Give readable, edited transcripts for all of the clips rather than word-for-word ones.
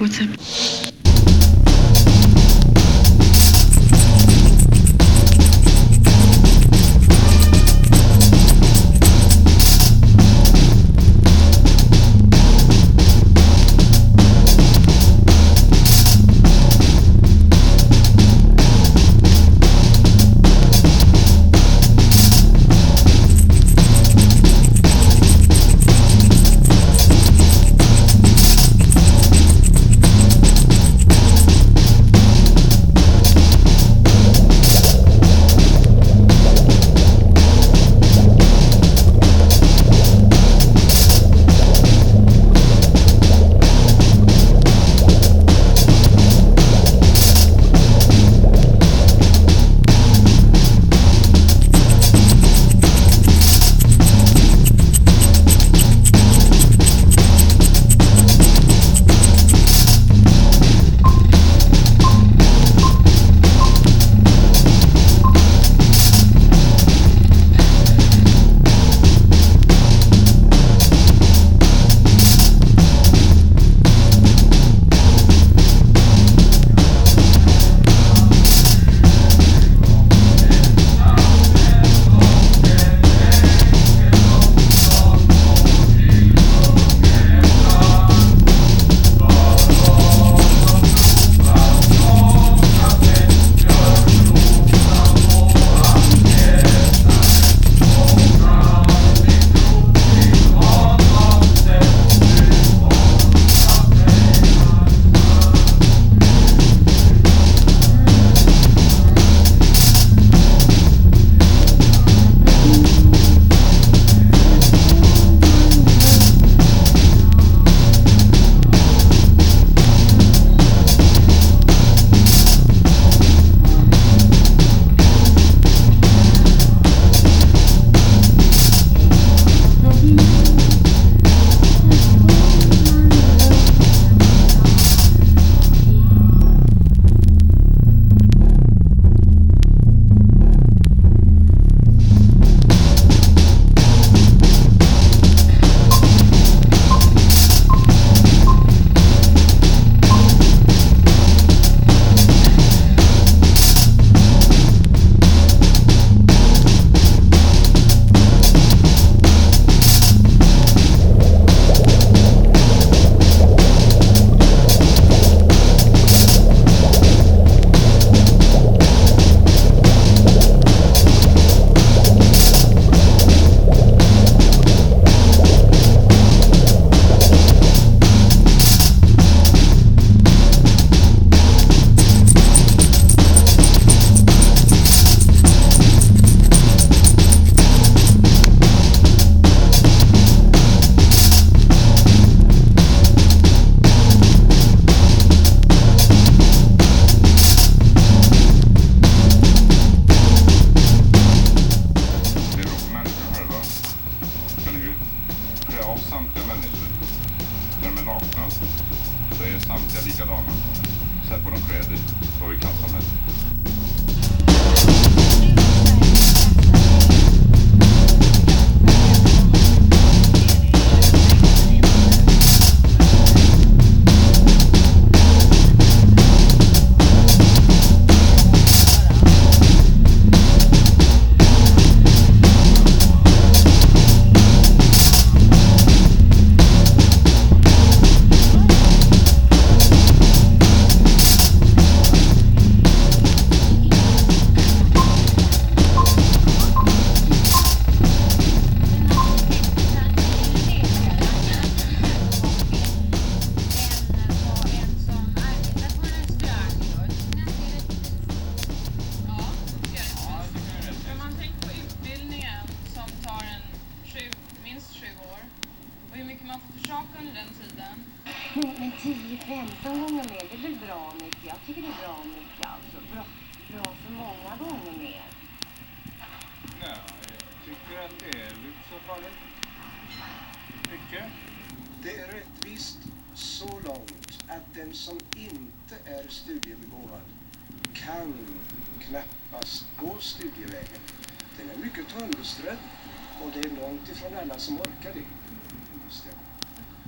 What's up?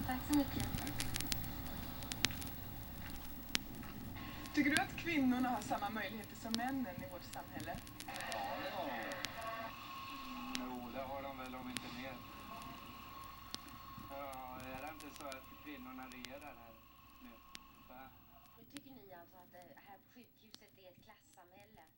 Tack så mycket. Tycker du att kvinnorna har samma möjligheter som männen i vårt samhälle? Jo, det har de väl om inte mer. Ja, är det inte så att kvinnorna regerar här nu? Tycker ni alltså att det här sjukhuset är ett klassamhälle?